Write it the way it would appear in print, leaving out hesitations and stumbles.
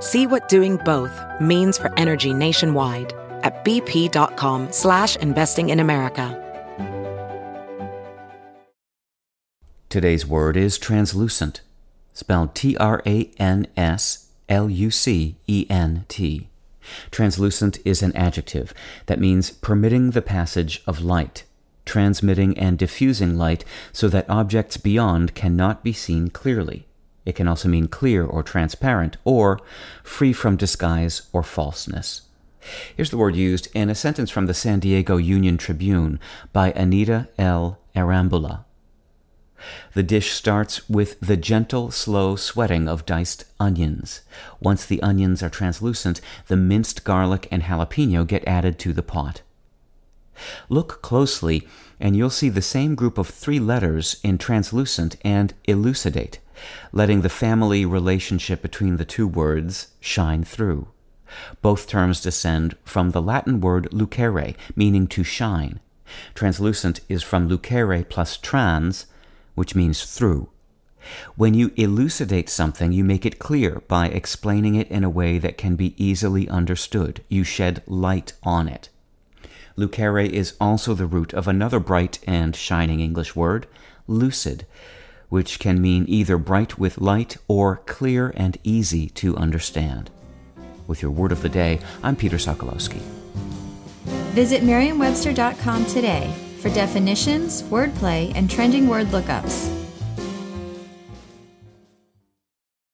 See what doing both means for energy nationwide at bp.com/investing in America. Today's word is translucent, spelled T-R-A-N-S-L-U-C-E-N-T. Translucent is an adjective that means permitting the passage of light, transmitting and diffusing light so that objects beyond cannot be seen clearly. It can also mean clear or transparent, or free from disguise or falseness. Here's the word used in a sentence from the San Diego Union-Tribune by Anita L. Arambula. The dish starts with the gentle, slow sweating of diced onions. Once the onions are translucent, the minced garlic and jalapeno get added to the pot. Look closely, and you'll see the same group of three letters in translucent and elucidate, letting the family relationship between the two words shine through. Both terms descend from the Latin word lucere, meaning to shine. Translucent is from lucere plus trans, which means through. When you elucidate something, you make it clear by explaining it in a way that can be easily understood. You shed light on it. Lucere is also the root of another bright and shining English word, lucid, which can mean either bright with light or clear and easy to understand. With your Word of the Day, I'm Peter Sokolowski. Visit merriam-webster.com today for definitions, wordplay, and trending word lookups.